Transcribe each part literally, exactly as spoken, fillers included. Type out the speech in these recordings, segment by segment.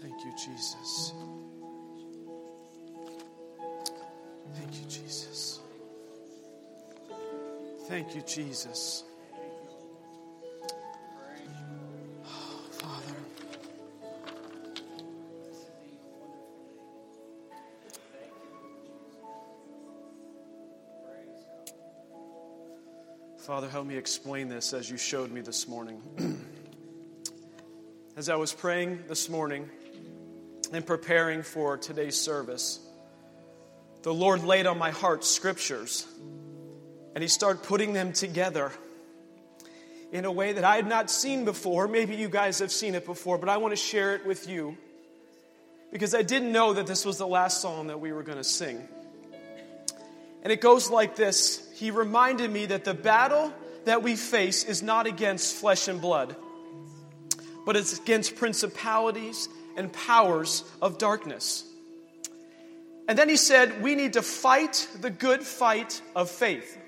Thank you, Jesus. Thank you, Jesus. Thank you, Jesus. Oh, Father. Father, help me explain this as you showed me this morning. As I was praying this morning and preparing for today's service, the Lord laid on my heart scriptures, and He started putting them together in a way that I had not seen before. Maybe you guys have seen it before, but I want to share it with you because I didn't know that this was the last song that we were going to sing. And it goes like this. He reminded me that the battle that we face is not against flesh and blood, but it's against principalities and powers of darkness. And then he said, we need to fight the good fight of faith.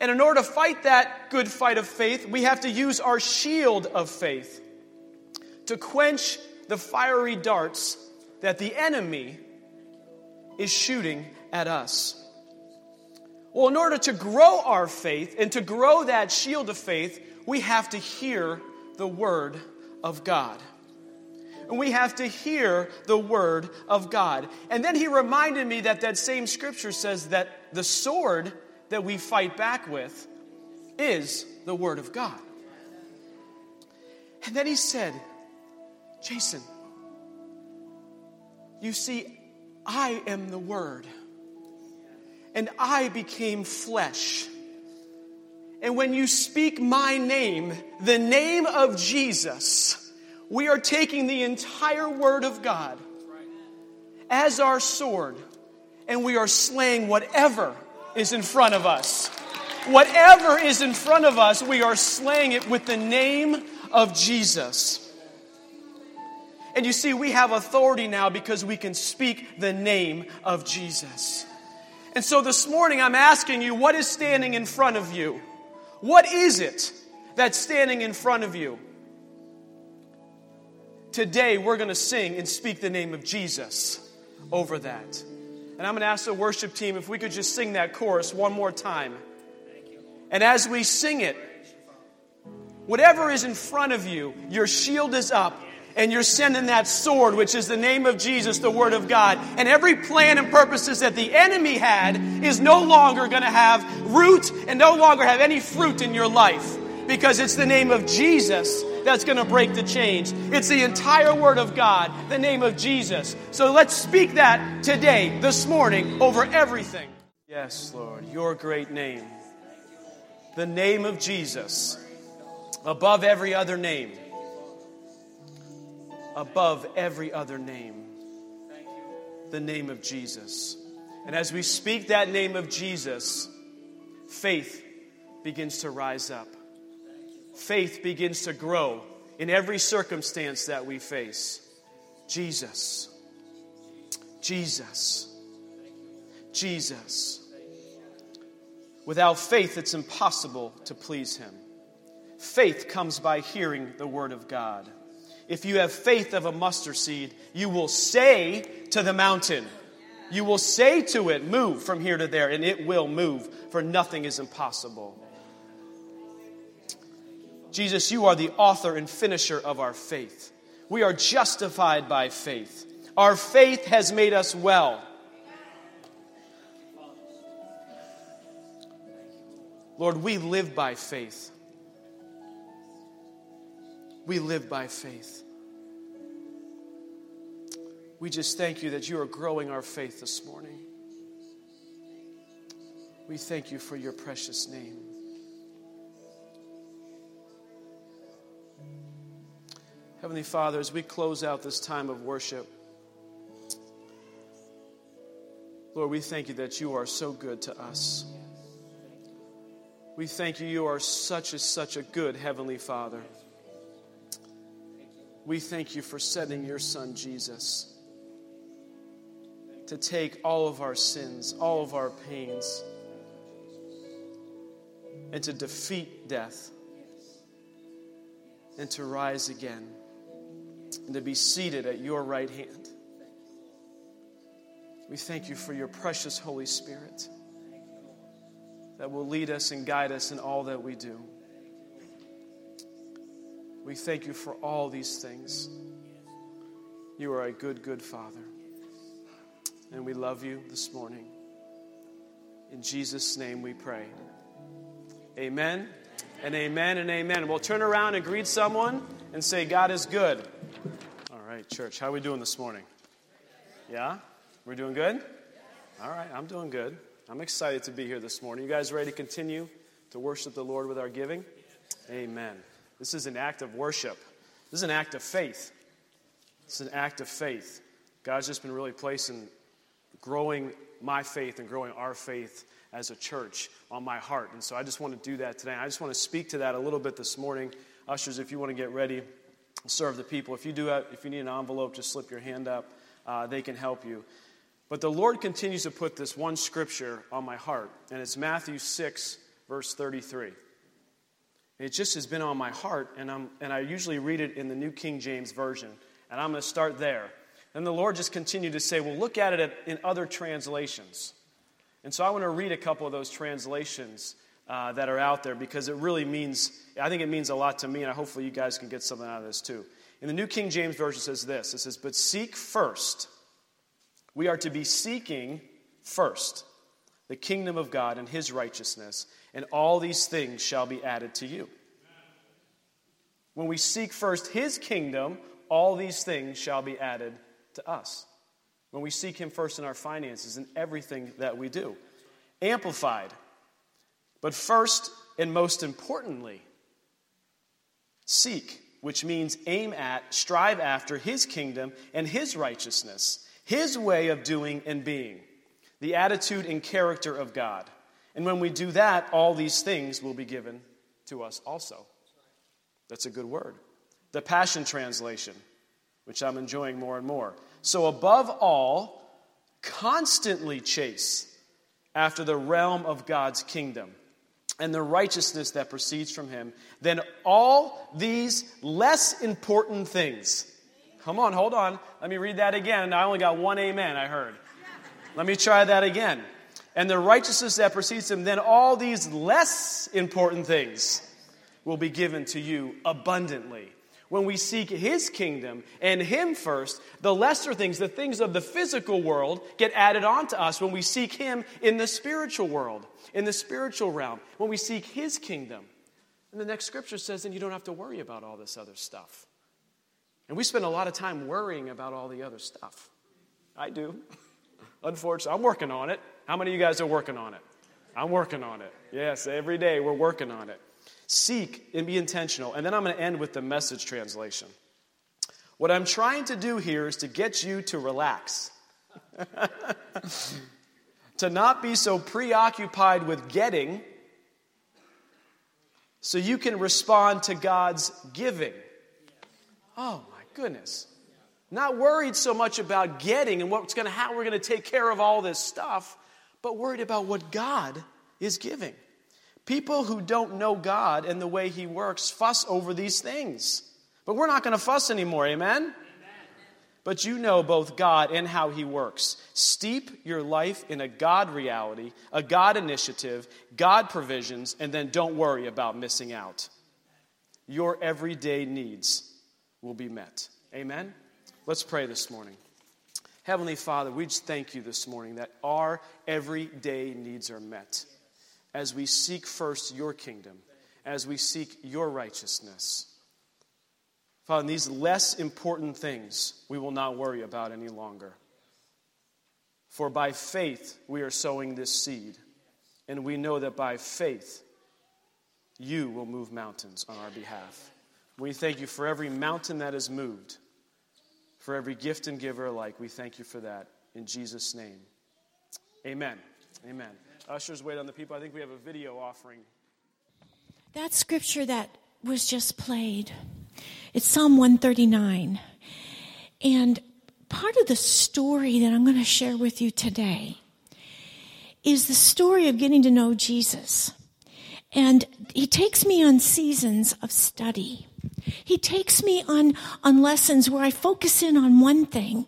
And in order to fight that good fight of faith, we have to use our shield of faith to quench the fiery darts that the enemy is shooting at us. Well, in order to grow our faith and to grow that shield of faith, we have to hear the Word of God. And we have to hear the Word of God. And then he reminded me that that same scripture says that the sword that we fight back with is the Word of God. And then he said, Jason, you see, I am the Word. And I became flesh. And when you speak my name, the name of Jesus, we are taking the entire Word of God as our sword, and we are slaying whatever is in front of us. Whatever is in front of us, we are slaying it with the name of Jesus. And you see, we have authority now because we can speak the name of Jesus. And so this morning I'm asking you, what is standing in front of you? What is it that's standing in front of you? Today we're going to sing and speak the name of Jesus over that. And I'm going to ask the worship team if we could just sing that chorus one more time. And as we sing it, whatever is in front of you, your shield is up. And you're sending that sword, which is the name of Jesus, the Word of God. And every plan and purposes that the enemy had is no longer going to have root and no longer have any fruit in your life. Because it's the name of Jesus that's going to break the chains. It's the entire Word of God, the name of Jesus. So let's speak that today, this morning, over everything. Yes, Lord, your great name. The name of Jesus. Above every other name. Above every other name. The name of Jesus. And as we speak that name of Jesus, faith begins to rise up. Faith begins to grow in every circumstance that we face. Jesus. Jesus. Jesus. Without faith, it's impossible to please Him. Faith comes by hearing the Word of God. If you have faith of a mustard seed, you will say to the mountain, you will say to it, move from here to there, and it will move, for nothing is impossible. Jesus, you are the author and finisher of our faith. We are justified by faith. Our faith has made us well. Lord, we live by faith. We live by faith. We just thank you that you are growing our faith this morning. We thank you for your precious name. Heavenly Father, as we close out this time of worship, Lord, we thank you that you are so good to us. We thank you, you are such a, such a good Heavenly Father. We thank you for sending your Son, Jesus, to take all of our sins, all of our pains, and to defeat death, and to rise again, and to be seated at your right hand. We thank you for your precious Holy Spirit that will lead us and guide us in all that we do. We thank you for all these things. You are a good, good Father. And we love you this morning. In Jesus' name we pray. Amen and amen and amen. We'll turn around and greet someone and say, God is good. All right, church, how are we doing this morning? Yeah? We're doing good? All right, I'm doing good. I'm excited to be here this morning. You guys ready to continue to worship the Lord with our giving? Amen. This is an act of worship. This is an act of faith. It's an act of faith. God's just been really placing growing my faith and growing our faith as a church on my heart. And so I just want to do that today. I just want to speak to that a little bit this morning. Ushers, if you want to get ready, serve the people. If you do, if you need an envelope, just slip your hand up. Uh, they can help you. But the Lord continues to put this one scripture on my heart, and it's Matthew six, verse thirty-three. It just has been on my heart, and, I'm, and I usually read it in the New King James Version, and I'm going to start there. And the Lord just continued to say, well, look at it in other translations. And so I want to read a couple of those translations uh, that are out there, because it really means, I think it means a lot to me, and hopefully you guys can get something out of this too. In the New King James Version, it says this, it says, but seek first. We are to be seeking first the kingdom of God and his righteousness, and all these things shall be added to you. When we seek first his kingdom, all these things shall be added to us. When we seek him first in our finances and everything that we do. Amplified. But first and most importantly, seek, which means aim at, strive after his kingdom and his righteousness. His way of doing and being, the attitude and character of God. And when we do that, all these things will be given to us also. That's a good word. The Passion Translation, which I'm enjoying more and more. So above all, constantly chase after the realm of God's kingdom and the righteousness that proceeds from him. Then all these less important things... Come on, hold on. Let me read that again. I only got one amen, I heard. Let me try that again. And the righteousness that precedes him, then all these less important things will be given to you abundantly. When we seek his kingdom and him first, the lesser things, the things of the physical world, get added on to us when we seek him in the spiritual world, in the spiritual realm, when we seek his kingdom. And the next scripture says, then you don't have to worry about all this other stuff. And we spend a lot of time worrying about all the other stuff. I do. Unfortunately, I'm working on it. How many of you guys are working on it? I'm working on it. Yes, every day we're working on it. Seek and be intentional. And then I'm going to end with the Message translation. What I'm trying to do here is to get you to relax. To not be so preoccupied with getting, so you can respond to God's giving. Oh, my goodness. Not worried so much about getting and what's going to, how we're going to take care of all this stuff, but worried about what God is giving. People who don't know God and the way he works fuss over these things. But we're not going to fuss anymore, amen? Amen? But you know both God and how he works. Steep your life in a God reality, a God initiative, God provisions, and then don't worry about missing out. Your everyday needs will be met. Amen? Let's pray this morning. Heavenly Father, we just thank you this morning that our everyday needs are met. As we seek first your kingdom, as we seek your righteousness. Father, in these less important things we will not worry about any longer. For by faith we are sowing this seed, and we know that by faith you will move mountains on our behalf. We thank you for every mountain that is moved, for every gift and giver alike. We thank you for that. In Jesus' name, Amen. Amen. Ushers, wait on the people. I think we have a video offering. That scripture that was just played, it's Psalm one thirty-nine. And part of the story that I'm going to share with you today is the story of getting to know Jesus. And he takes me on seasons of study. He takes me on, on lessons where I focus in on one thing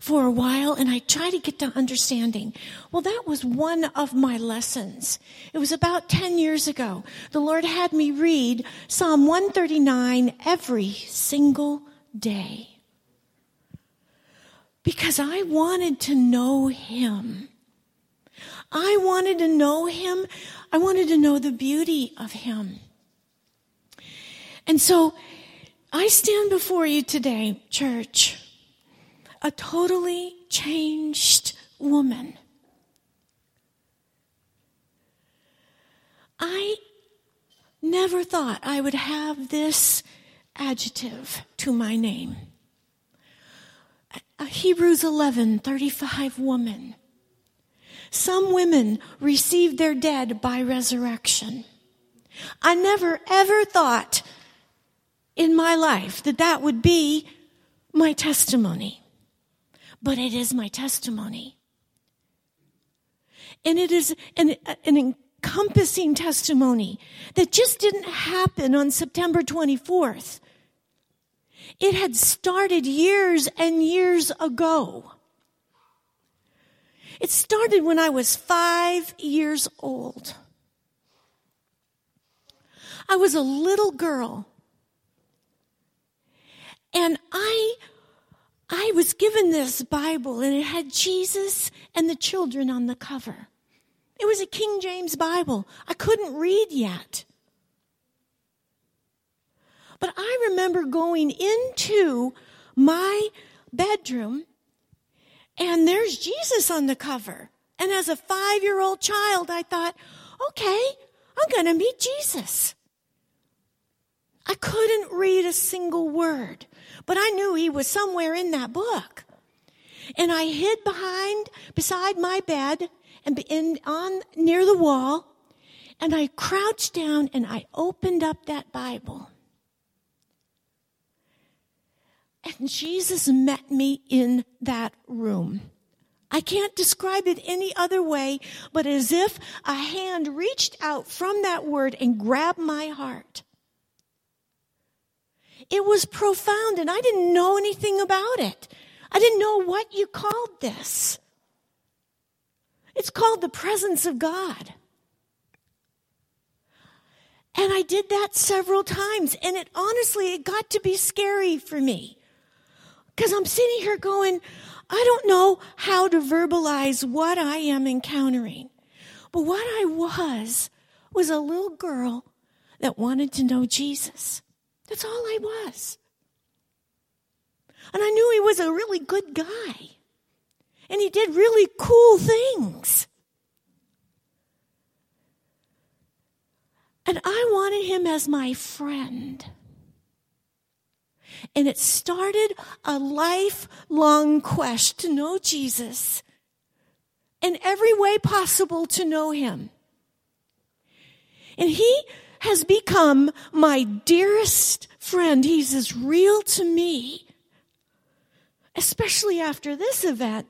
for a while and I try to get to understanding. Well, that was one of my lessons. It was about ten years ago. The Lord had me read Psalm one thirty-nine every single day, because I wanted to know him. I wanted to know him. I wanted to know the beauty of him. And so I stand before you today, church, a totally changed woman. I never thought I would have this adjective to my name. A Hebrews eleven thirty-five woman. Some women receive their dead by resurrection. I never ever thought in my life that that would be my testimony. But it is my testimony. And it is an, an encompassing testimony that just didn't happen on September twenty-fourth. It had started years and years ago. It started when I was five years old. I was a little girl. And I, I was given this Bible, and it had Jesus and the children on the cover. It was a King James Bible. I couldn't read yet. But I remember going into my bedroom, and there's Jesus on the cover. And as a five-year-old child, I thought, okay, I'm going to meet Jesus. I couldn't read a single word, but I knew he was somewhere in that book. And I hid behind, beside my bed, and in, on near the wall, and I crouched down, and I opened up that Bible. And Jesus met me in that room. I can't describe it any other way, but as if a hand reached out from that word and grabbed my heart. It was profound, and I didn't know anything about it. I didn't know what you called this. It's called the presence of God. And I did that several times, and it honestly, it got to be scary for me. Because I'm sitting here going, I don't know how to verbalize what I am encountering. But what I was, was a little girl that wanted to know Jesus. That's all I was. And I knew he was a really good guy. And he did really cool things. And I wanted him as my friend. And it started a lifelong quest to know Jesus in every way possible to know him. And he has become my dearest friend. He's as real to me, especially after this event,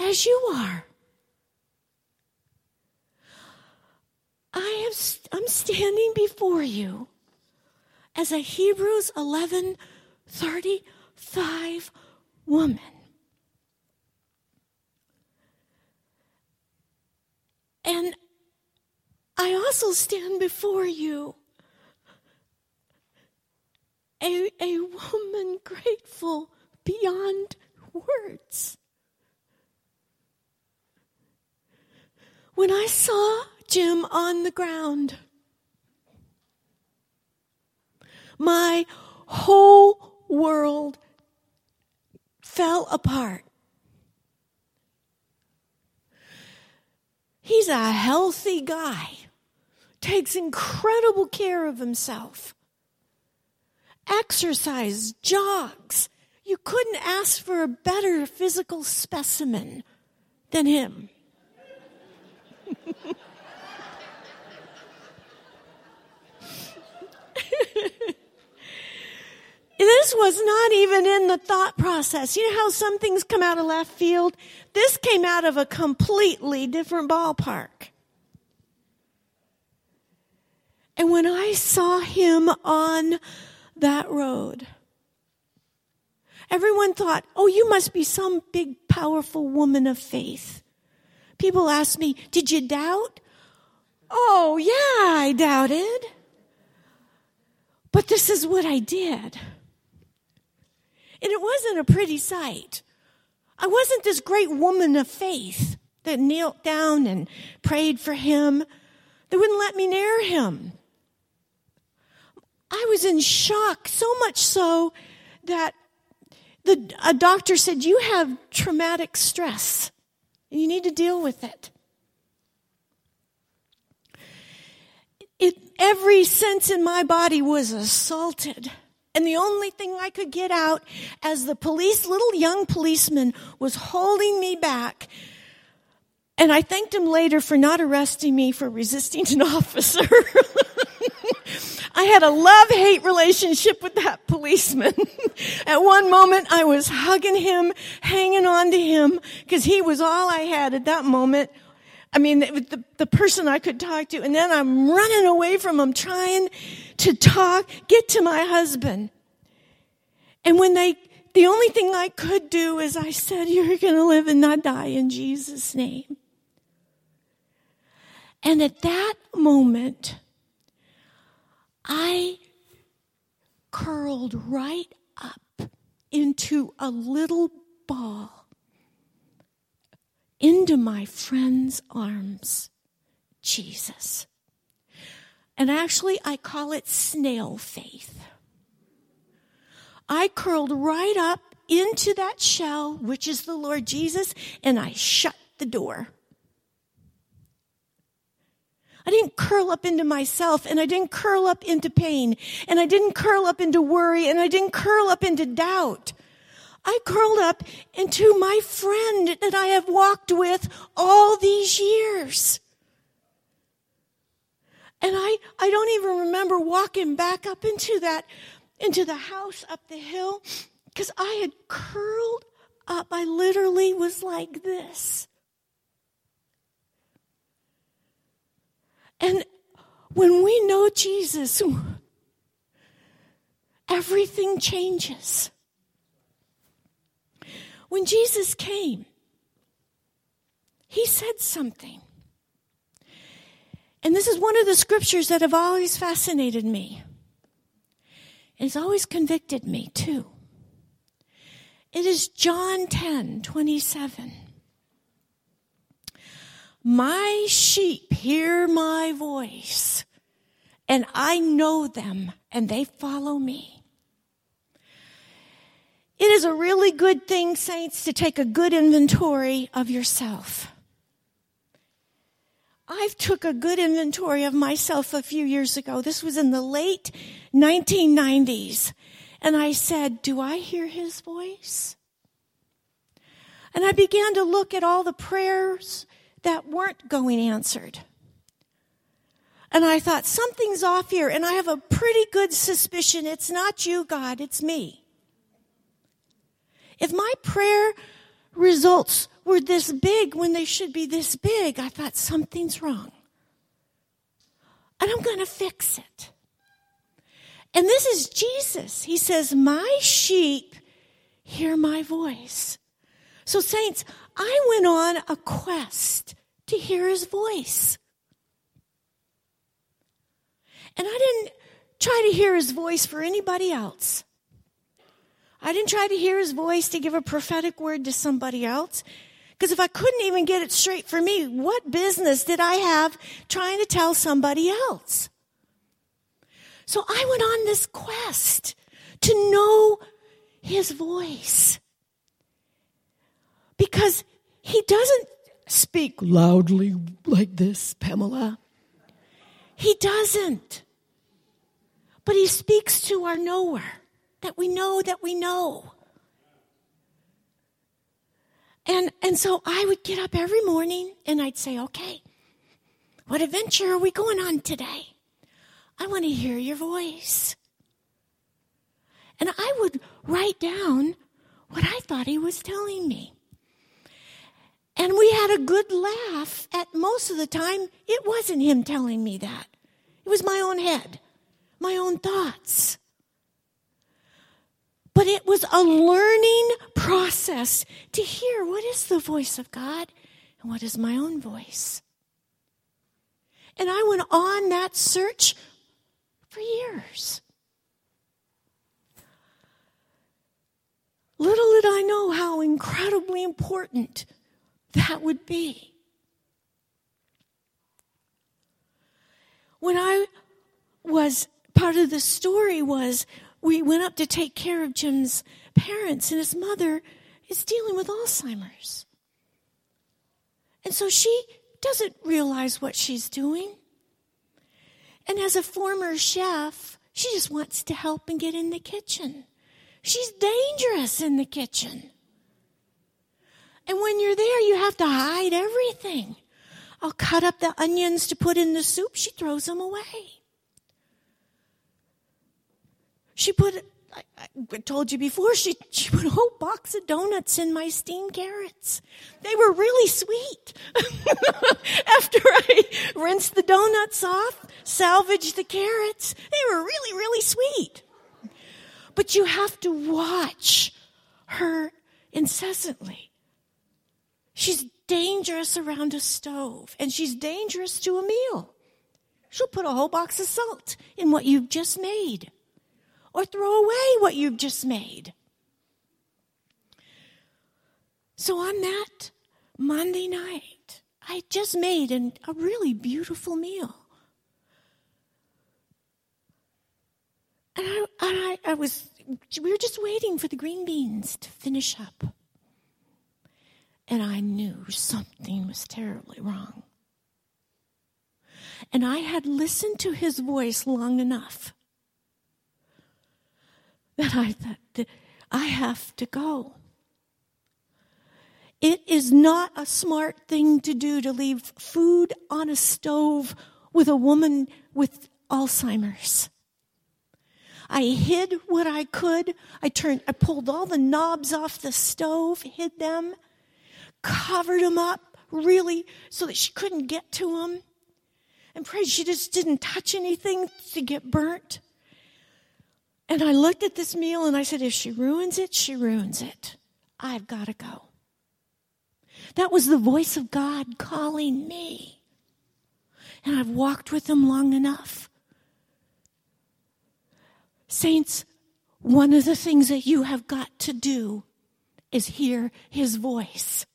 as you are. I am, I'm standing before you as a Hebrews eleven thirty-five woman. And I also stand before you a, a woman grateful beyond words. When I saw Jim on the ground, my whole world fell apart. He's a healthy guy, takes incredible care of himself, exercises, jogs. You couldn't ask for a better physical specimen than him. This was not even in the thought process. You know how some things come out of left field? This came out of a completely different ballpark. And when I saw him on that road, everyone thought, oh, you must be some big, powerful woman of faith. People asked me, did you doubt? Oh, yeah, I doubted. But this is what I did. And it wasn't a pretty sight. I wasn't this great woman of faith that knelt down and prayed for him. They wouldn't let me near him. I was in shock, so much so that the, a doctor said, you have traumatic stress. And you need to deal with it. It, every sense in my body was assaulted. And the only thing I could get out as the police, little young policeman was holding me back. And I thanked him later for not arresting me for resisting an officer. I had a love-hate relationship with that policeman. At one moment, I was hugging him, hanging on to him, because he was all I had at that moment. I mean, the, the person I could talk to. And then I'm running away from him, trying to talk, get to my husband. And when they, the only thing I could do is I said, you're going to live and not die in Jesus' name. And at that moment, I curled right up into a little ball into my friend's arms, Jesus. And actually, I call it snail faith. I curled right up into that shell, which is the Lord Jesus, and I shut the door. I didn't curl up into myself, and I didn't curl up into pain, and I didn't curl up into worry, and I didn't curl up into doubt. I curled up into my friend that I have walked with all these years. And I, I don't even remember walking back up into that, into the house up the hill, because I had curled up. I literally was like this. And when we know Jesus, everything changes. When Jesus came, he said something. And this is one of the scriptures that have always fascinated me. It's always convicted me, too. It is John ten twenty-seven. My sheep hear my voice, and I know them, and they follow me. It is a really good thing, saints, to take a good inventory of yourself. I've took a good inventory of myself a few years ago. This was in the late nineteen nineties. And I said, do I hear his voice? And I began to look at all the prayers that weren't going answered. And I thought, something's off here, and I have a pretty good suspicion it's not you, God, it's me. If my prayer results were this big when they should be this big, I thought something's wrong. And I'm going to fix it. And this is Jesus. He says, my sheep hear my voice. So saints, I went on a quest to hear his voice. And I didn't try to hear his voice for anybody else. I didn't try to hear his voice to give a prophetic word to somebody else. Because if I couldn't even get it straight for me, what business did I have trying to tell somebody else? So I went on this quest to know his voice. Because he doesn't speak loudly like this, Pamela. He doesn't. But he speaks to our knower. That we know that we know. And and so I would get up every morning and I'd say, okay, what adventure are we going on today? I want to hear your voice. And I would write down what I thought he was telling me. And we had a good laugh at most of the time. It wasn't him telling me that. It was my own head, my own thoughts. But it was a learning process to hear what is the voice of God and what is my own voice. And I went on that search for years. Little did I know how incredibly important that would be. When I was, part of the story was, we went up to take care of Jim's parents, and his mother is dealing with Alzheimer's. And so she doesn't realize what she's doing. And as a former chef, she just wants to help and get in the kitchen. She's dangerous in the kitchen. And when you're there, you have to hide everything. I'll cut up the onions to put in the soup. She throws them away. She put, I, I told you before, she, she put a whole box of donuts in my steamed carrots. They were really sweet. After I rinsed the donuts off, salvaged the carrots, they were really, really sweet. But you have to watch her incessantly. She's dangerous around a stove, and she's dangerous to a meal. She'll put a whole box of salt in what you've just made, or throw away what you've just made. So on that Monday night, I just made an, a really beautiful meal. And, I, and I, I was, we were just waiting for the green beans to finish up. And I knew something was terribly wrong. And I had listened to his voice long enough that I thought, that I have to go. It is not a smart thing to do to leave food on a stove with a woman with Alzheimer's. I hid what I could. I turned, I pulled all the knobs off the stove, hid them, covered them up really so that she couldn't get to them, and prayed she just didn't touch anything to get burnt. And I looked at this meal and I said, if she ruins it, she ruins it. I've got to go. That was the voice of God calling me. And I've walked with him long enough. Saints, one of the things that you have got to do is hear his voice.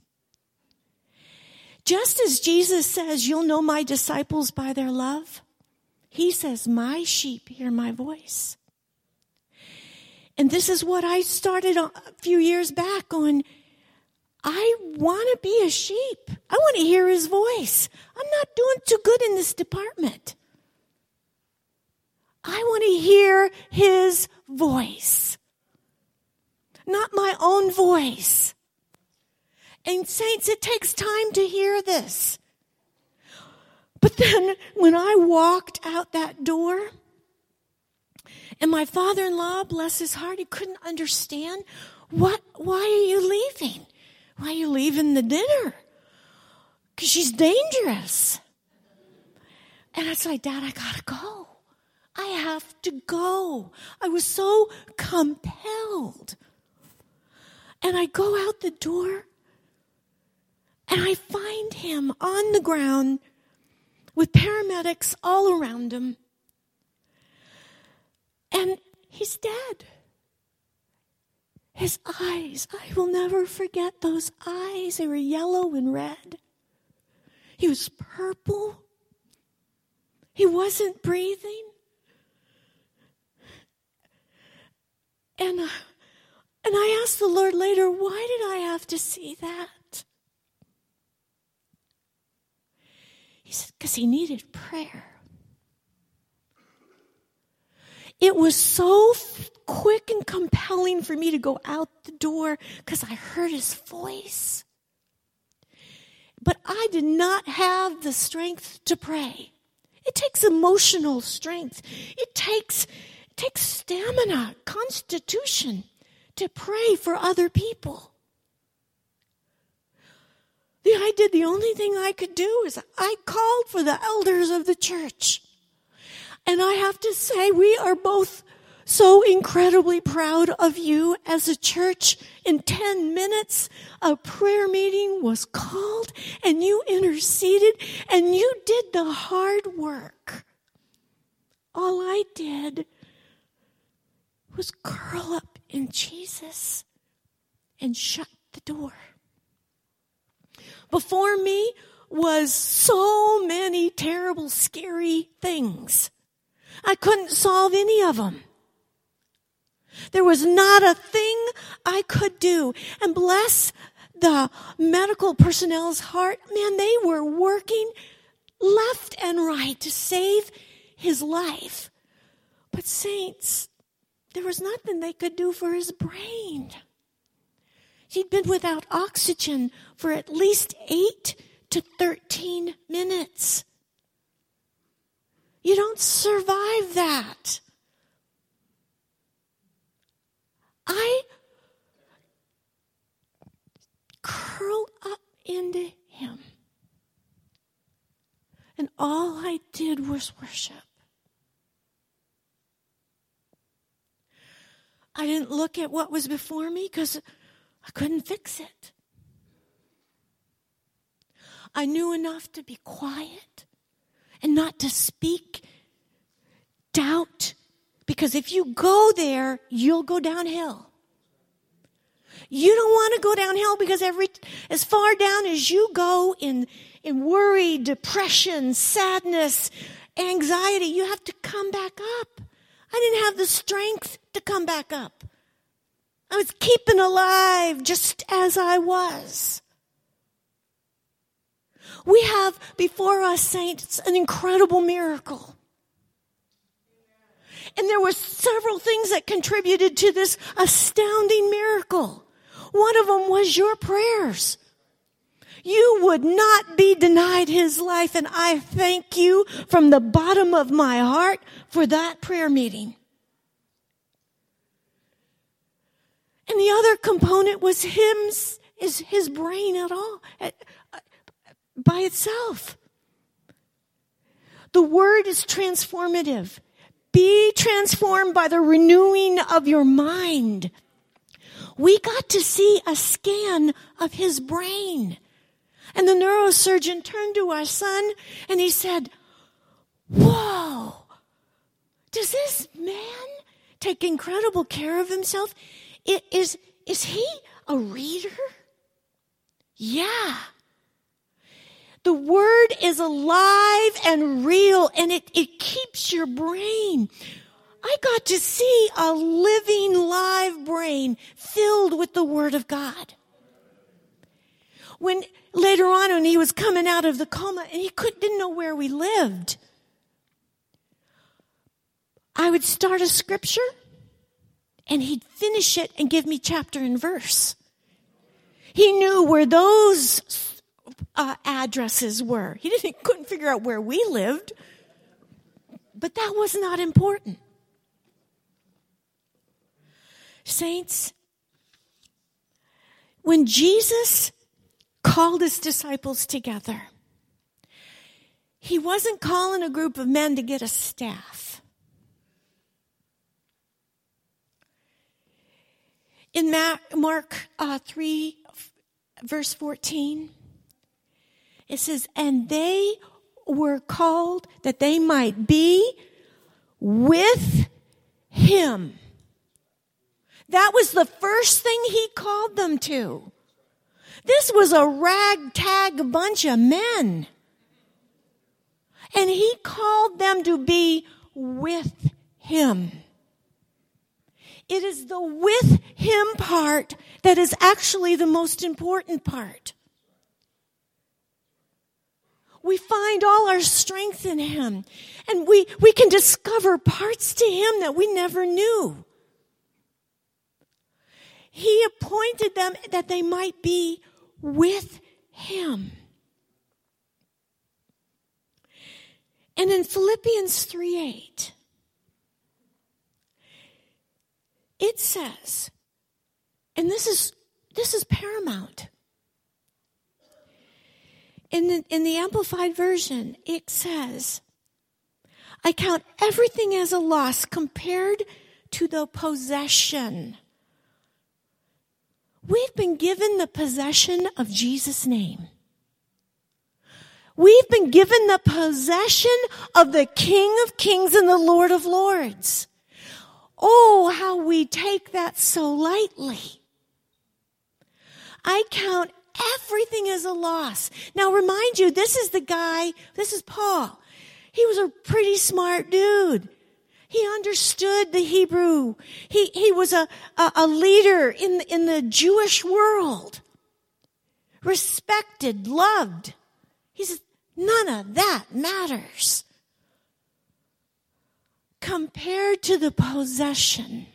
Just as Jesus says, you'll know my disciples by their love, he says, my sheep hear my voice. And this is what I started a few years back on. I want to be a sheep. I want to hear his voice. I'm not doing too good in this department. I want to hear his voice, not my own voice. And saints, it takes time to hear this. But then when I walked out that door, and my father-in-law, bless his heart, he couldn't understand. What? Why are you leaving? Why are you leaving the dinner? Because she's dangerous. And I said, Dad, I got to go. I have to go. I was so compelled. And I go out the door, and I find him on the ground with paramedics all around him. And he's dead. His eyes, I will never forget those eyes. They were yellow and red. He was purple. He wasn't breathing. And, uh, and I asked the Lord later, why did I have to see that? He said, because he needed prayer. It was so quick and compelling for me to go out the door because I heard his voice. but I did not have the strength to pray. It takes emotional strength. It takes, it takes stamina, constitution to pray for other people. The, I did the only thing I could do is I called for the elders of the church. And I have to say, we are both so incredibly proud of you as a church. In ten minutes, a prayer meeting was called, and you interceded, and you did the hard work. All I did was curl up in Jesus and shut the door. Before me was so many terrible, scary things. I couldn't solve any of them. There was not a thing I could do. And bless the medical personnel's heart, man, they were working left and right to save his life. But saints, there was nothing they could do for his brain. He'd been without oxygen for at least eight to thirteen minutes. You don't survive that. I curled up into him. And all I did was worship. I didn't look at what was before me because I couldn't fix it. I knew enough to be quiet and not to speak doubt, because if you go there, you'll go downhill. You don't want to go downhill, because every as far down as you go in, in worry, depression, sadness, anxiety, you have to come back up. I didn't have the strength to come back up. I was keeping alive just as I was. We have before us, saints, an incredible miracle. And there were several things that contributed to this astounding miracle. One of them was your prayers. You would not be denied his life, and I thank you from the bottom of my heart for that prayer meeting. And the other component was him, is his brain at all, by itself. The word is transformative. Be transformed by the renewing of your mind. We got to see a scan of his brain. And the neurosurgeon turned to our son and he said, "Whoa, does this man take incredible care of himself? Is, is he a reader?" Yeah. The word is alive and real, and it, it keeps your brain. I got to see a living, live brain filled with the word of God. When later on, when he was coming out of the coma, and he couldn't, didn't know where we lived, I would start a scripture, and he'd finish it and give me chapter and verse. He knew where those Uh, addresses were. He didn't couldn't figure out where we lived, but that was not important. Saints, when Jesus called his disciples together, he wasn't calling a group of men to get a staff. In Mark uh, three, verse fourteen, it says, "And they were called that they might be with him." That was the first thing he called them to. This was a ragtag bunch of men. And he called them to be with him. It is the with him part that is actually the most important part. We find all our strength in him. And we, we can discover parts to him that we never knew. He appointed them that they might be with him. And in Philippians three eight, it says, and this is this is paramount. In the, in the Amplified version, it says, I count everything as a loss compared to the possession. We've been given the possession of Jesus' name. We've been given the possession of the King of Kings and the Lord of Lords. Oh, how we take that so lightly. I count everything as a loss. Now, remind you, this is the guy, this is Paul. He was a pretty smart dude. He understood the Hebrew. He he was a, a, a leader in the, in the Jewish world. Respected, loved. He says, none of that matters compared to the possession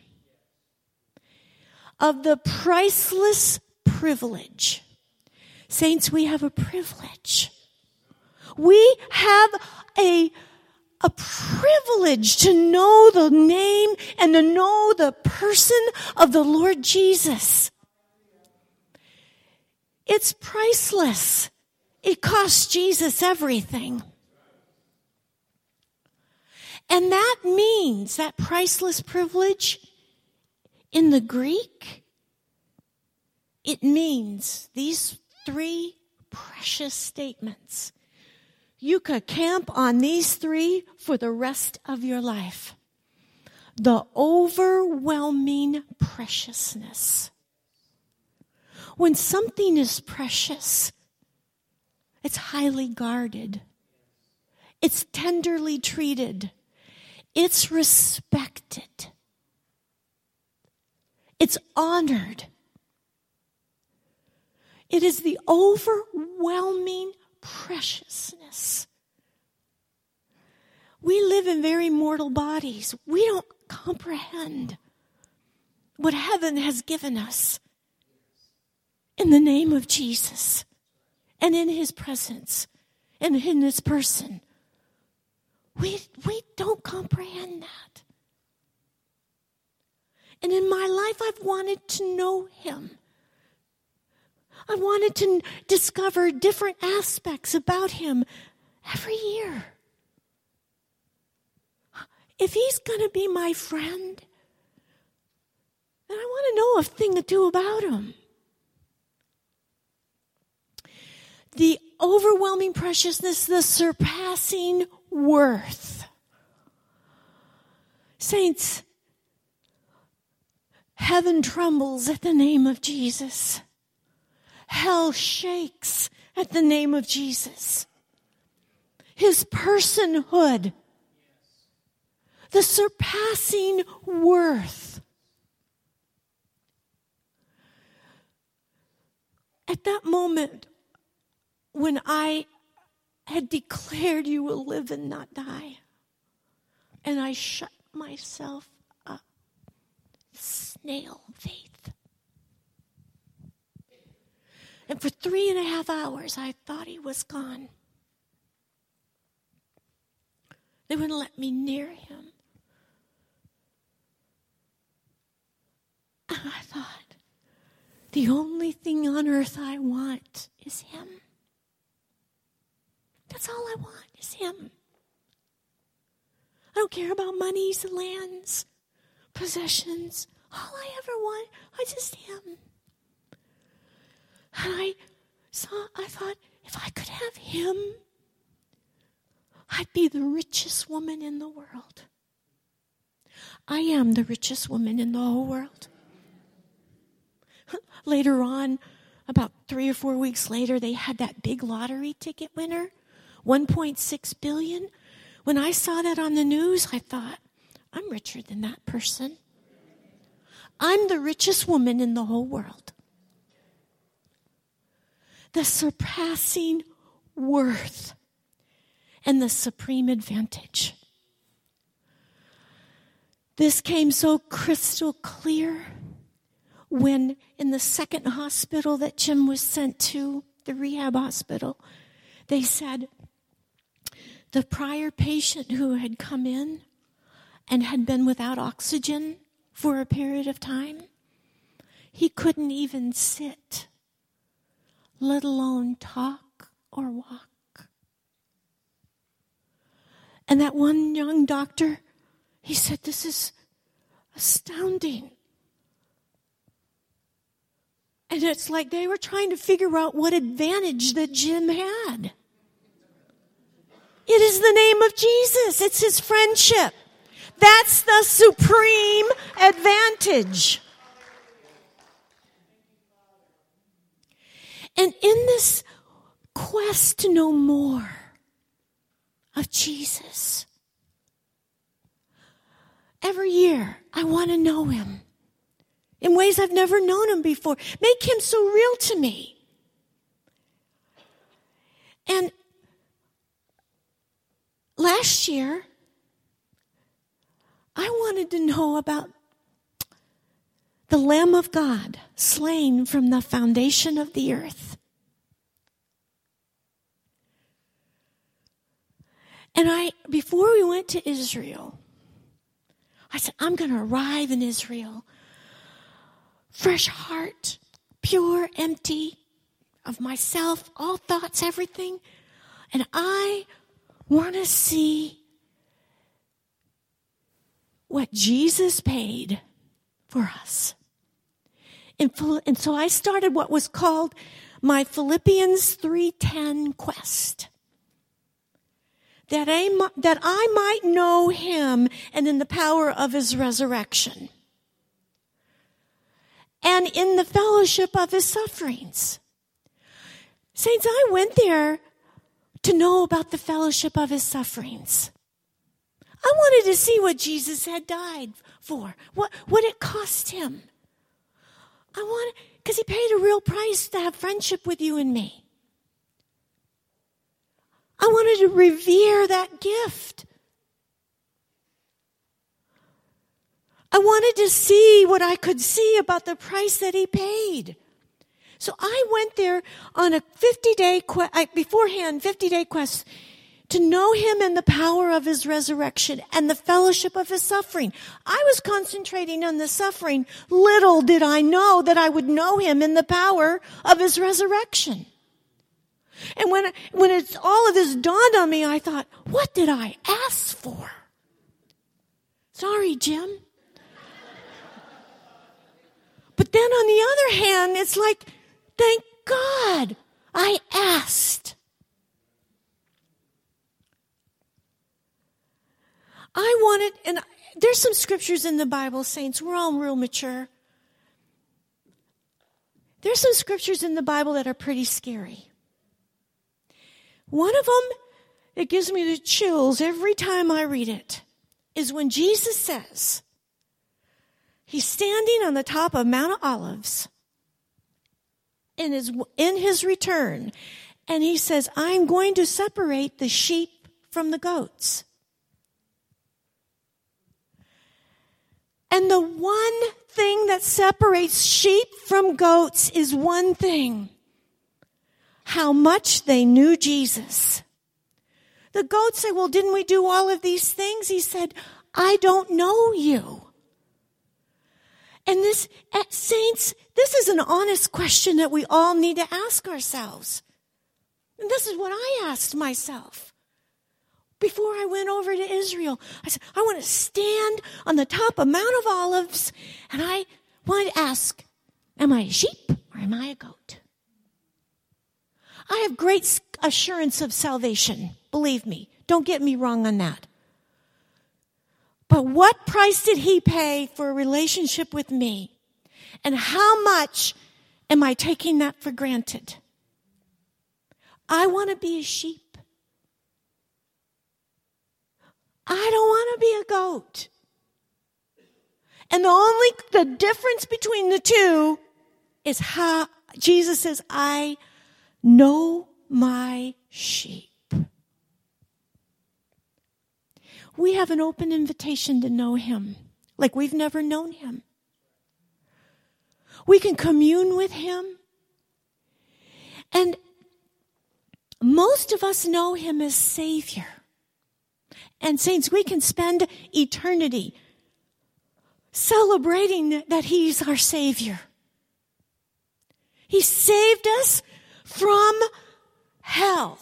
of the priceless privilege. Saints, we have a privilege. We have a, a privilege to know the name and to know the person of the Lord Jesus. It's priceless. It cost Jesus everything. And that means that priceless privilege in the Greek, it means these three precious statements. You could camp on these three for the rest of your life. The overwhelming preciousness. When something is precious, it's highly guarded. It's tenderly treated. It's respected. It's honored. It is the overwhelming preciousness. We live in very mortal bodies. We don't comprehend what heaven has given us in the name of Jesus and in his presence and in his person. We, we don't comprehend that. And in my life, I've wanted to know him. I wanted to discover different aspects about him every year. If he's going to be my friend, then I want to know a thing or two about him. The overwhelming preciousness, the surpassing worth. Saints, heaven trembles at the name of Jesus. Hell shakes at the name of Jesus. His personhood, the surpassing worth. At that moment when I had declared you will live and not die, and I shut myself up, snail faith. And for three and a half hours, I thought he was gone. They wouldn't let me near him. And I thought, the only thing on earth I want is him. That's all I want is him. I don't care about monies, lands, possessions. All I ever want is just him. And I saw, I thought, if I could have him, I'd be the richest woman in the world. I am the richest woman in the whole world. Later on, about three or four weeks later, they had that big lottery ticket winner, one point six billion dollars. When I saw that on the news, I thought, I'm richer than that person. I'm the richest woman in the whole world. The surpassing worth and the supreme advantage. This came so crystal clear when in the second hospital that Jim was sent to, the rehab hospital, they said, The prior patient who had come in and had been without oxygen for a period of time, he couldn't even sit, let alone talk or walk. And that one young doctor, he said, "This is astounding." And it's like they were trying to figure out what advantage that Jim had. It is the name of Jesus. It's his friendship. That's the supreme advantage. And in this quest to know more of Jesus, every year I want to know him in ways I've never known him before. Make him so real to me. And last year, I wanted to know about the Lamb of God slain from the foundation of the earth. And I, before we went to Israel, I said, I'm going to arrive in Israel, fresh heart, pure, empty of myself, all thoughts, everything. And I want to see what Jesus paid for us. And, and so I started what was called my Philippians three ten quest. That I, that I might know him and in the power of his resurrection. And in the fellowship of his sufferings. Saints, I went there to know about the fellowship of his sufferings. I wanted to see what Jesus had died for. What, what it cost him. I wanted, because he paid a real price to have friendship with you and me. I wanted to revere that gift. I wanted to see what I could see about the price that he paid. So I went there on a fifty-day quest, beforehand, fifty-day quest to know him and the power of his resurrection and the fellowship of his suffering. I was concentrating on the suffering. Little did I know that I would know him in the power of his resurrection. And when when it's all of this dawned on me, I thought, what did I ask for? Sorry, Jim. But then on the other hand, it's like, thank God I asked. I wanted, and there's some scriptures in the Bible, saints, we're all real mature. There's some scriptures in the Bible that are pretty scary. One of them, it gives me the chills every time I read it, is when Jesus says, he's standing on the top of Mount of Olives in his, in his return, and he says, I'm going to separate the sheep from the goats. And the one thing that separates sheep from goats is one thing. How much they knew Jesus. The goats said, well, didn't we do all of these things? He said, I don't know you. And this, saints, this is an honest question that we all need to ask ourselves. And this is what I asked myself before I went over to Israel. I said, I want to stand on the top of Mount of Olives, and I want to ask, am I a sheep or am I a goat? I have great assurance of salvation. Believe me. Don't get me wrong on that. But what price did he pay for a relationship with me? And how much am I taking that for granted? I want to be a sheep. I don't want to be a goat. And the only, the difference between the two is how Jesus says, I know my sheep. We have an open invitation to know him like we've never known him. We can commune with him. And most of us know him as Savior. And saints, we can spend eternity celebrating that he's our Savior. He saved us from hell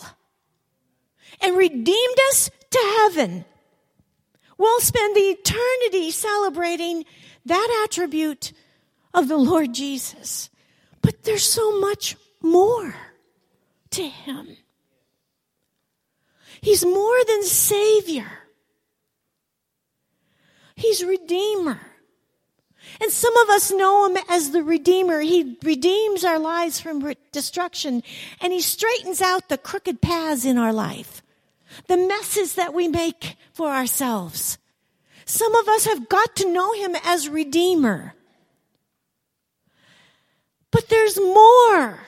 and redeemed us to heaven. We'll spend the eternity celebrating that attribute of the Lord Jesus. But there's so much more to him. He's more than Savior. He's Redeemer. And some of us know him as the Redeemer. He redeems our lives from destruction, and he straightens out the crooked paths in our life, the messes that we make for ourselves. Some of us have got to know him as Redeemer. But there's more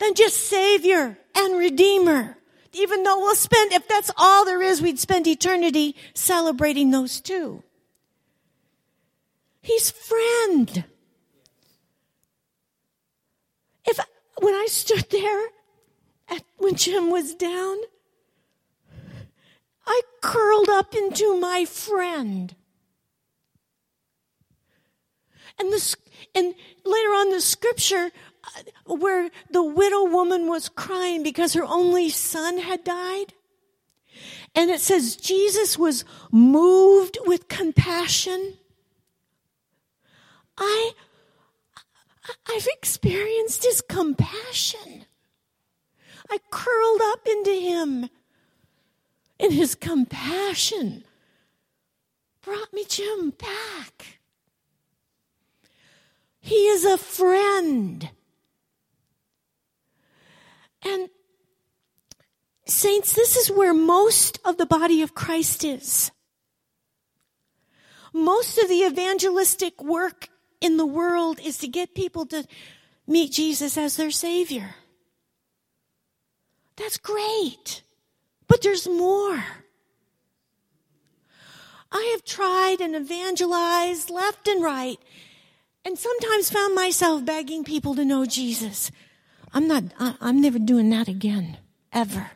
than just Savior and Redeemer. Even though we'll spend, if that's all there is, we'd spend eternity celebrating those two. He's friend. If when I stood there at, when Jim was down, I curled up into my friend. And the and later on the scripture where the widow woman was crying because her only son had died. And it says Jesus was moved with compassion. I, I've experienced his compassion. I curled up into him. And his compassion brought me Jim back. He is a friend. And saints, this is where most of the body of Christ is. Most of the evangelistic work in the world is to get people to meet Jesus as their Savior. That's great, but there's more. I have tried and evangelized left and right, and sometimes found myself begging people to know Jesus. I'm not, I'm never doing that again, ever.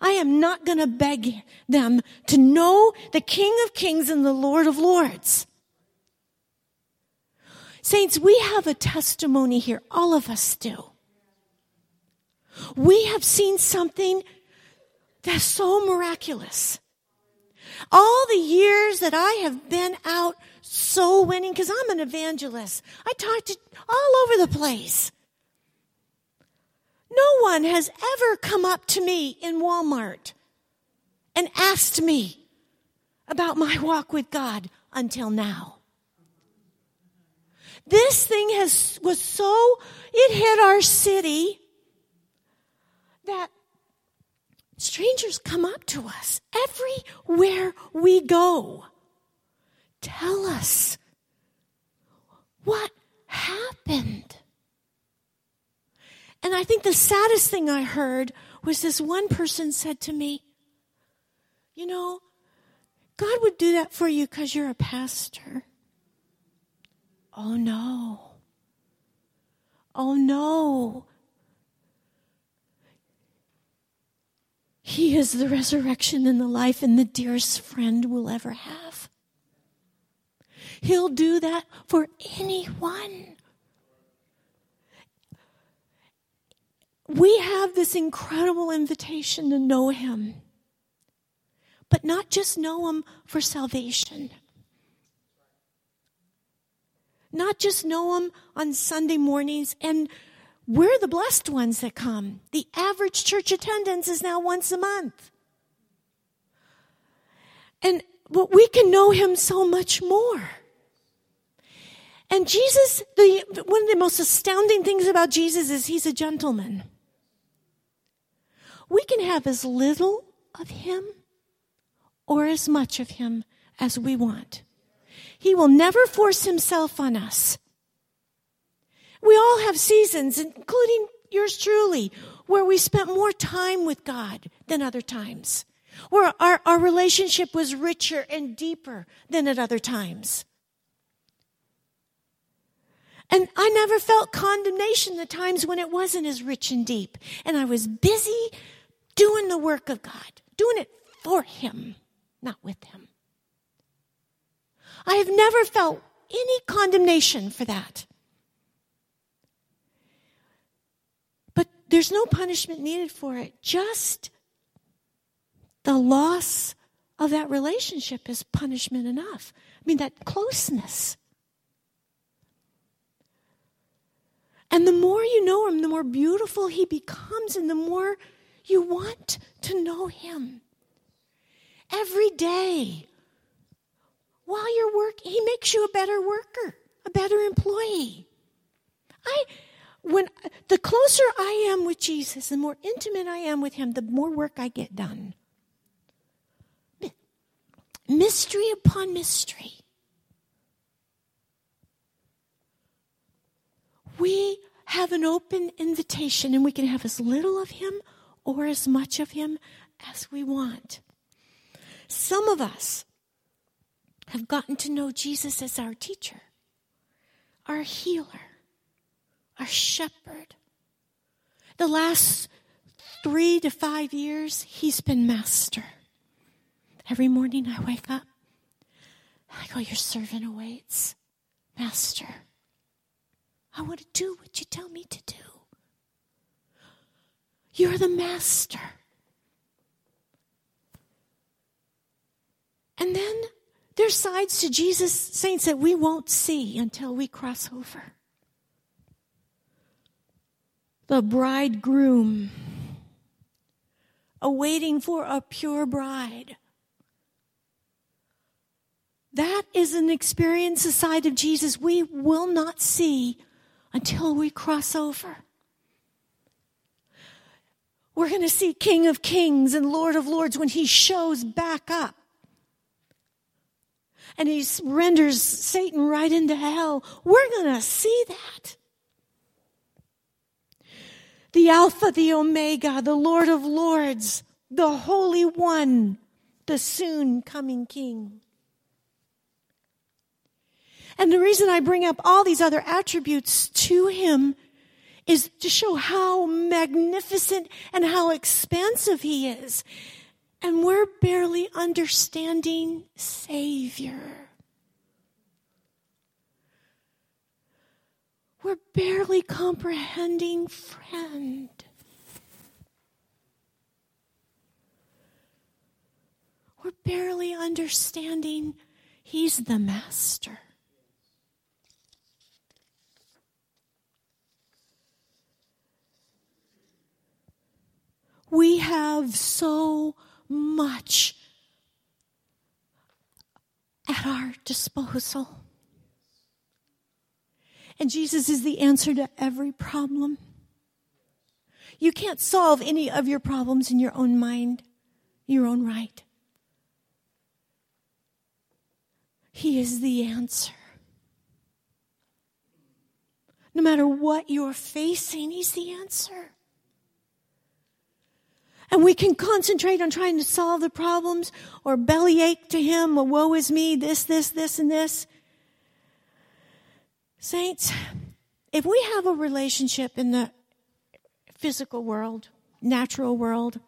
I am not going to beg them to know the King of Kings and the Lord of Lords. Saints, we have a testimony here. All of us do. We have seen something that's so miraculous. All the years that I have been out soul winning, because I'm an evangelist, I talk to all over the place. No one has ever come up to me in Walmart and asked me about my walk with God until now. This thing has was so, it hit our city that strangers come up to us everywhere we go. Tell us what happened. And I think the saddest thing I heard was this one person said to me, you know, God would do that for you because you're a pastor. Oh, no. Oh, no. He is the resurrection and the life and the dearest friend we'll ever have. He'll do that for anyone. We have this incredible invitation to know him, but not just know him for salvation. Not just know him on Sunday mornings, and we're the blessed ones that come. The average church attendance is now once a month. And but we can know him so much more. And Jesus, the, one of the most astounding things about Jesus is he's a gentleman. We can have as little of him or as much of him as we want. He will never force himself on us. We all have seasons, including yours truly, where we spent more time with God than other times, where our, our relationship was richer and deeper than at other times. And I never felt condemnation the times when it wasn't as rich and deep. And I was busy doing the work of God, doing it for him, not with him. I have never felt any condemnation for that. But there's no punishment needed for it. Just the loss of that relationship is punishment enough. I mean, that closeness. And the more you know him, the more beautiful he becomes, and the more you want to know him. Every day, while you're working, he makes you a better worker, a better employee. I, when the closer I am with Jesus, the more intimate I am with him, the more work I get done. Mystery upon mystery. We have an open invitation, and we can have as little of him or as much of him as we want. Some of us have gotten to know Jesus as our teacher, our healer, our shepherd. The last three to five years, he's been master. Every morning I wake up, I go, your servant awaits, Master. I want to do what you tell me to do. You're the master. And then there's sides to Jesus, saints, that we won't see until we cross over. The bridegroom, awaiting for a pure bride. That is an experience, a side of Jesus we will not see until we cross over. We're going to see King of Kings and Lord of Lords when he shows back up. And he renders Satan right into hell. We're going to see that. The Alpha, the Omega, the Lord of Lords, the Holy One, the soon coming King. And the reason I bring up all these other attributes to him is to show how magnificent and how expansive he is. And we're barely understanding Savior. We're barely comprehending friend. We're barely understanding he's the master. We have so much at our disposal. And Jesus is the answer to every problem. You can't solve any of your problems in your own mind, your own right. He is the answer. No matter what you're facing, he's the answer. And we can concentrate on trying to solve the problems or bellyache to him, or woe is me, this, this, this, and this. Saints, if we have a relationship in the physical world, natural world,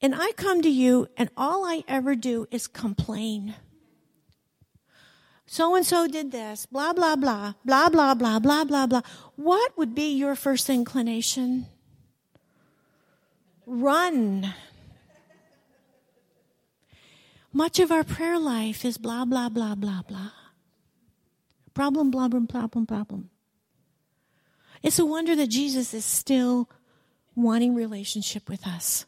and I come to you and all I ever do is complain. So-and-so did this, blah, blah, blah, blah, blah, blah, blah, blah, blah. What would be your first inclination? Run. Much of our prayer life is blah, blah, blah, blah, blah. Problem, problem, problem, problem. It's a wonder that Jesus is still wanting relationship with us.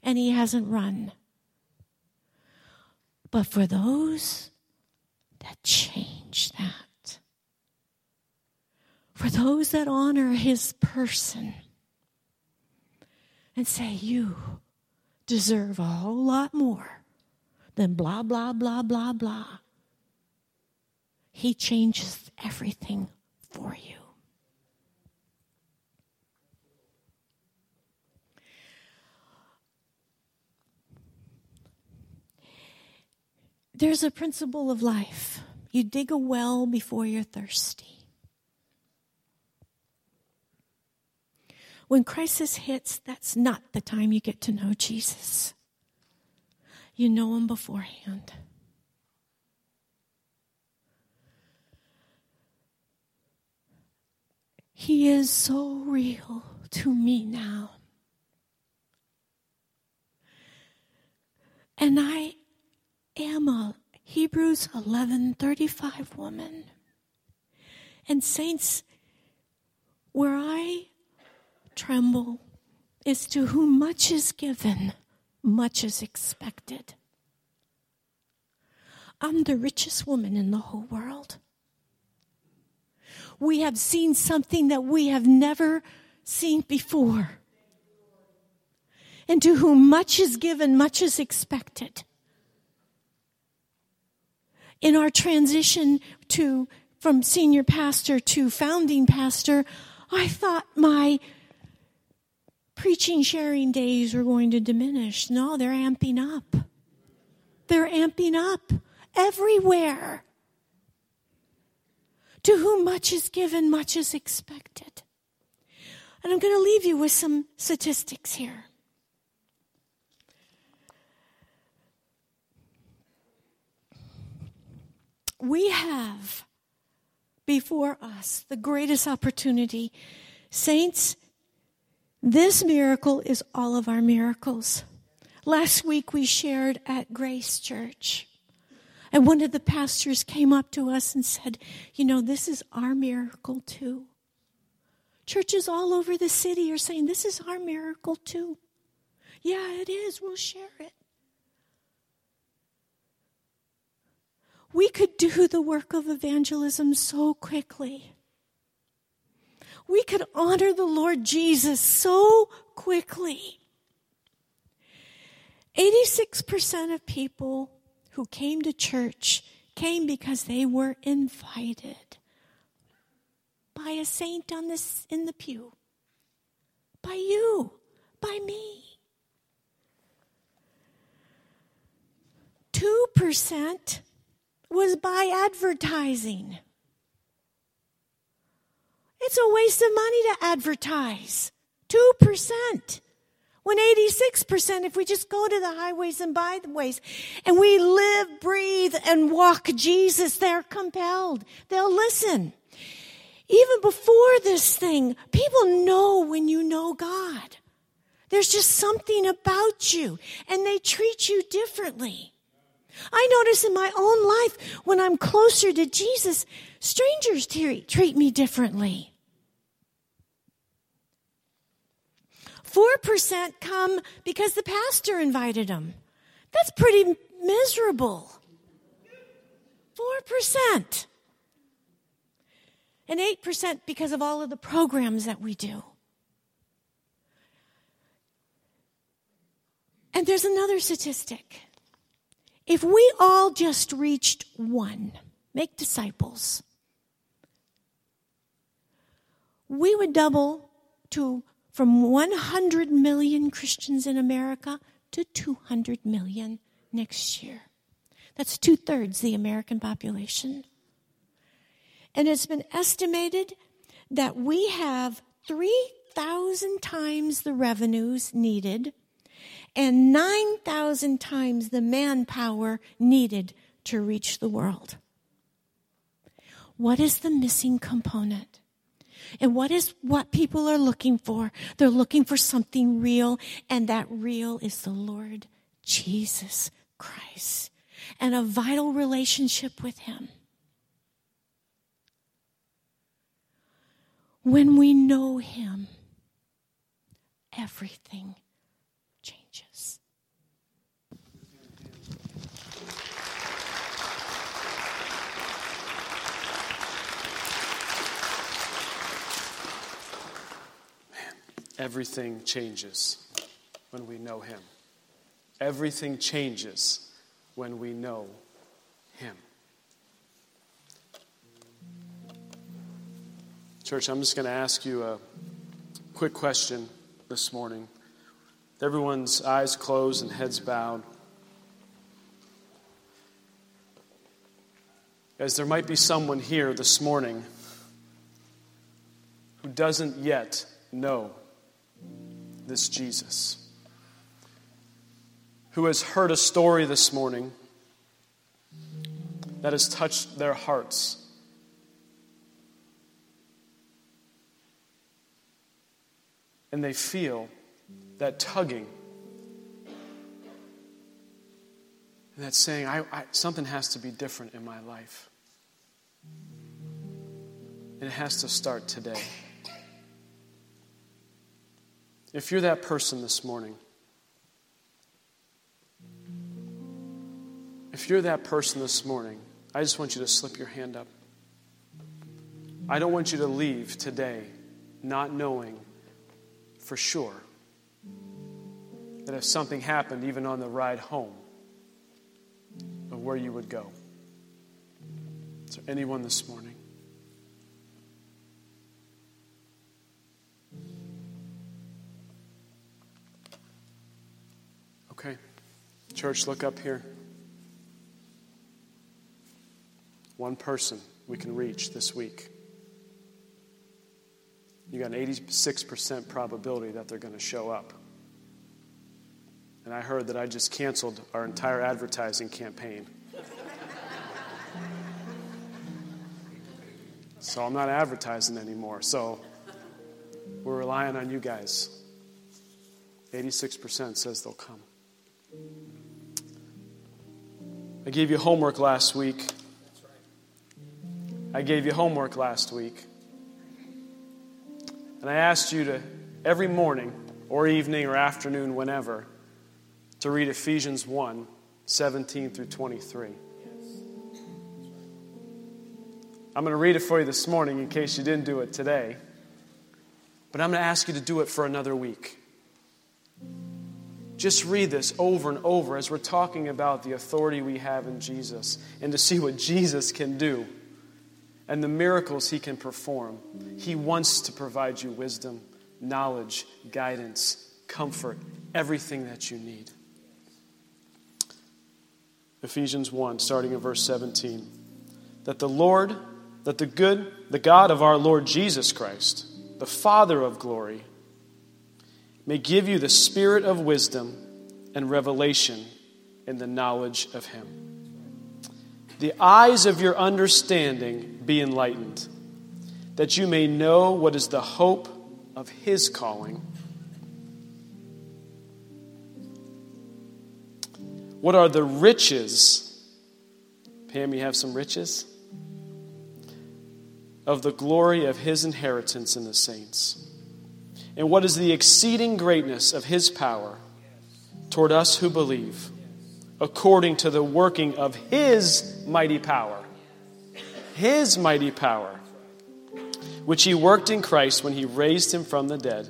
And he hasn't run. But for those that change that, for those that honor his person, and say, you deserve a whole lot more than blah, blah, blah, blah, blah. He changes everything for you. There's a principle of life. You dig a well before you're thirsty. When crisis hits, that's not the time you get to know Jesus. You know him beforehand. He is so real to me now. And I am a Hebrews eleven thirty-five woman. And saints, where I tremble is to whom much is given, much is expected. I'm the richest woman in the whole world. We have seen something that we have never seen before. And to whom much is given, much is expected. In our transition to from senior pastor to founding pastor, I thought my preaching, sharing days were going to diminish. No, they're amping up. They're amping up everywhere. To whom much is given, much is expected. And I'm going to leave you with some statistics here. We have before us the greatest opportunity. Saints, this miracle is all of our miracles. Last week we shared at Grace Church, and one of the pastors came up to us and said, you know, this is our miracle too. Churches all over the city are saying, this is our miracle too. Yeah, it is. We'll share it. We could do the work of evangelism so quickly. We could honor the Lord Jesus so quickly. eighty-six percent of people who came to church came because they were invited by a saint on this, in the pew, by you, by me. two percent was by advertising. It's a waste of money to advertise. two percent. When eighty-six percent, if we just go to the highways and byways, and we live, breathe, and walk Jesus, they're compelled. They'll listen. Even before this thing, people know when you know God. There's just something about you, and they treat you differently. I notice in my own life, when I'm closer to Jesus, strangers treat me differently. Four percent come because the pastor invited them. That's pretty miserable. Four percent. And eight percent because of all of the programs that we do. And there's another statistic. If we all just reached one, make disciples, we would double to from one hundred million Christians in America to two hundred million next year. That's two-thirds the American population. And it's been estimated that we have three thousand times the revenues needed and nine thousand times the manpower needed to reach the world. What is the missing component? And what is what people are looking for? They're looking for something real, and that real is the Lord Jesus Christ and a vital relationship with him. When we know him, everything changes. Man, everything changes when we know him. Everything changes when we know him. Church, I'm just going to ask you a quick question this morning. Everyone's eyes closed and heads bowed. As there might be someone here this morning who doesn't yet know this Jesus, who has heard a story this morning that has touched their hearts. And they feel that tugging. And that saying, I, I, something has to be different in my life. And it has to start today. If you're that person this morning, if you're that person this morning, I just want you to slip your hand up. I don't want you to leave today not knowing for sure that if something happened, even on the ride home, of where you would go. Is there anyone this morning? Okay. Church, look up here. One person we can reach this week. You got an eighty-six percent probability that they're going to show up. And I heard that I just canceled our entire advertising campaign. So I'm not advertising anymore. So we're relying on you guys. eighty-six percent says they'll come. I gave you homework last week. I gave you homework last week. And I asked you to, every morning or evening or afternoon, whenever, to read Ephesians one, seventeen through twenty-three. I'm going to read it for you this morning in case you didn't do it today. But I'm going to ask you to do it for another week. Just read this over and over as we're talking about the authority we have in Jesus and to see what Jesus can do and the miracles he can perform. He wants to provide you wisdom, knowledge, guidance, comfort, everything that you need. Ephesians one, starting in verse seventeen. That the Lord, that the good, the God of our Lord Jesus Christ, the Father of glory, may give you the spirit of wisdom and revelation in the knowledge of him. The eyes of your understanding be enlightened, that you may know what is the hope of his calling. What are the riches? Pam, you have some riches? Of the glory of his inheritance in the saints. And what is the exceeding greatness of his power toward us who believe, according to the working of his mighty power. His mighty power, which he worked in Christ when he raised him from the dead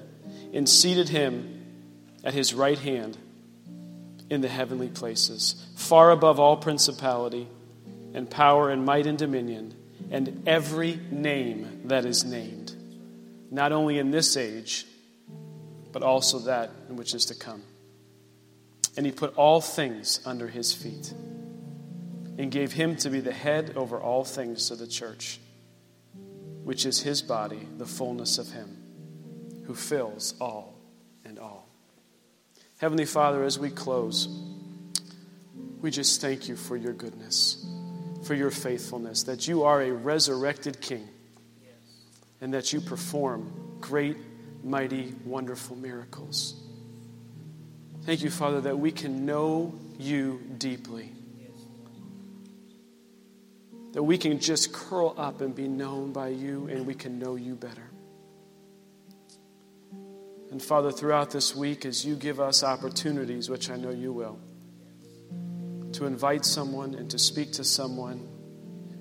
and seated him at his right hand in the heavenly places, far above all principality and power and might and dominion, and every name that is named, not only in this age, but also that in which is to come. And he put all things under his feet and gave him to be the head over all things to the church, which is his body, the fullness of him, who fills all in all. Heavenly Father, as we close, we just thank you for your goodness, for your faithfulness, that you are a resurrected King, and that you perform great, mighty, wonderful miracles. Thank you, Father, that we can know you deeply, that we can just curl up and be known by you, and we can know you better. And Father, throughout this week, as you give us opportunities, which I know you will, to invite someone and to speak to someone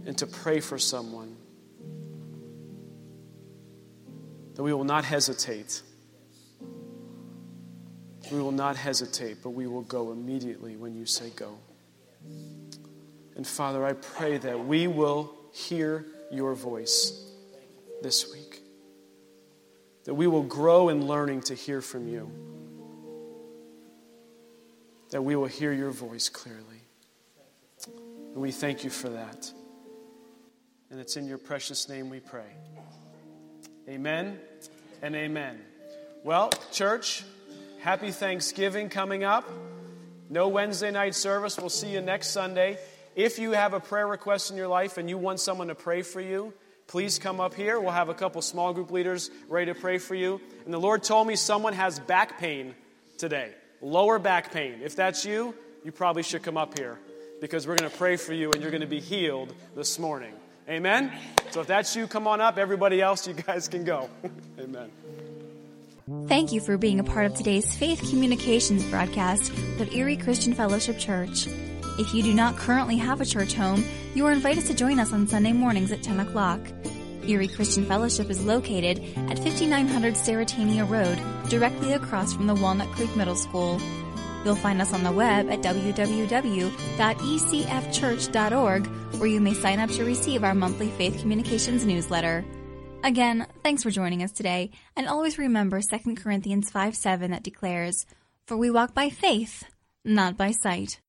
and to pray for someone, that we will not hesitate. We will not hesitate, but we will go immediately when you say go. And Father, I pray that we will hear your voice this week, that we will grow in learning to hear from you, that we will hear your voice clearly. And we thank you for that. And it's in your precious name we pray. Amen and amen. Well, church, happy Thanksgiving coming up. No Wednesday night service. We'll see you next Sunday. If you have a prayer request in your life and you want someone to pray for you, please come up here. We'll have a couple small group leaders ready to pray for you. And the Lord told me someone has back pain today, lower back pain. If that's you, you probably should come up here because we're going to pray for you and you're going to be healed this morning. Amen? So if that's you, come on up. Everybody else, you guys can go. Amen. Thank you for being a part of today's Faith Communications broadcast of Erie Christian Fellowship Church. If you do not currently have a church home, you are invited to join us on Sunday mornings at ten o'clock. Erie Christian Fellowship is located at fifty-nine hundred Saratania Road, directly across from the Walnut Creek Middle School. You'll find us on the web at w w w dot e c f church dot org, where you may sign up to receive our monthly Faith Communications newsletter. Again, thanks for joining us today, and always remember Second Corinthians five seven that declares, "For we walk by faith, not by sight."